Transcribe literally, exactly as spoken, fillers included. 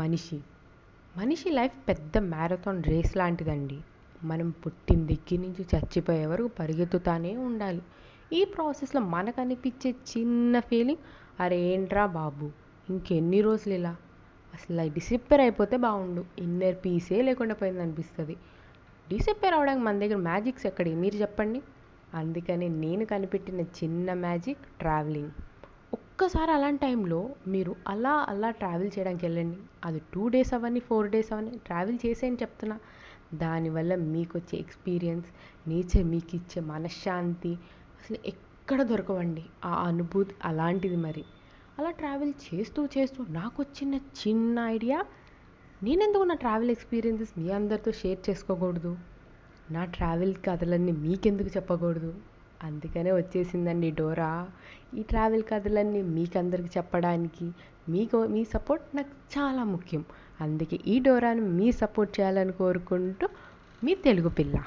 మనిషి మనిషి లైఫ్ పెద్ద మ్యారథాన్ రేస్ లాంటిదండి. మనం పుట్టిన దగ్గర నుంచి చచ్చిపోయే వరకు పరిగెత్తుతానే ఉండాలి. ఈ ప్రాసెస్లో మనకు అనిపించే చిన్న ఫీలింగ్, అరే ఏంట్రా బాబు ఇంకెన్ని రోజులు ఇలా, అసలు డిసిప్పేర్ అయిపోతే బాగుండు, ఇన్నర్ పీసే లేకుండా పోయింది అనిపిస్తుంది. డిసిప్పేర్ అవడానికి మన దగ్గర మ్యాజిక్స్ ఎక్కడే మీరు చెప్పండి. అందుకని నేను కనిపెట్టిన చిన్న మ్యాజిక్ ట్రావెలింగ్. ఒక్కసారి అలాంటి టైంలో మీరు అలా అలా ట్రావెల్ చేయడానికి వెళ్ళండి. అది టూ డేస్ అవన్నీ ఫోర్ డేస్ అవన్నీ ట్రావెల్ చేసేయని చెప్తున్నా. దానివల్ల మీకు వచ్చే ఎక్స్పీరియన్స్, నేచర్ మీకు ఇచ్చే మనశ్శాంతి అసలు ఎక్కడ దొరకవండి. ఆ అనుభూతి అలాంటిది. మరి అలా ట్రావెల్ చేస్తూ చేస్తూ నాకు వచ్చిన చిన్న ఐడియా, నేనెందుకు నా ట్రావెల్ ఎక్స్పీరియన్సెస్ మీ అందరితో షేర్ చేసుకోకూడదు, నా ట్రావెల్ కథలన్నీ మీకెందుకు చెప్పకూడదు, అందుకనే వచ్చేసిందండి డోరా. ఈ ట్రావెల్ కథలన్నీ మీకందరికి చెప్పడానికి మీకు మీ సపోర్ట్ నాకు చాలా ముఖ్యం. అందుకే ఈ డోరాను మీ సపోర్ట్ చేయాలని కోరుకుంటూ మీ తెలుగు పిల్ల.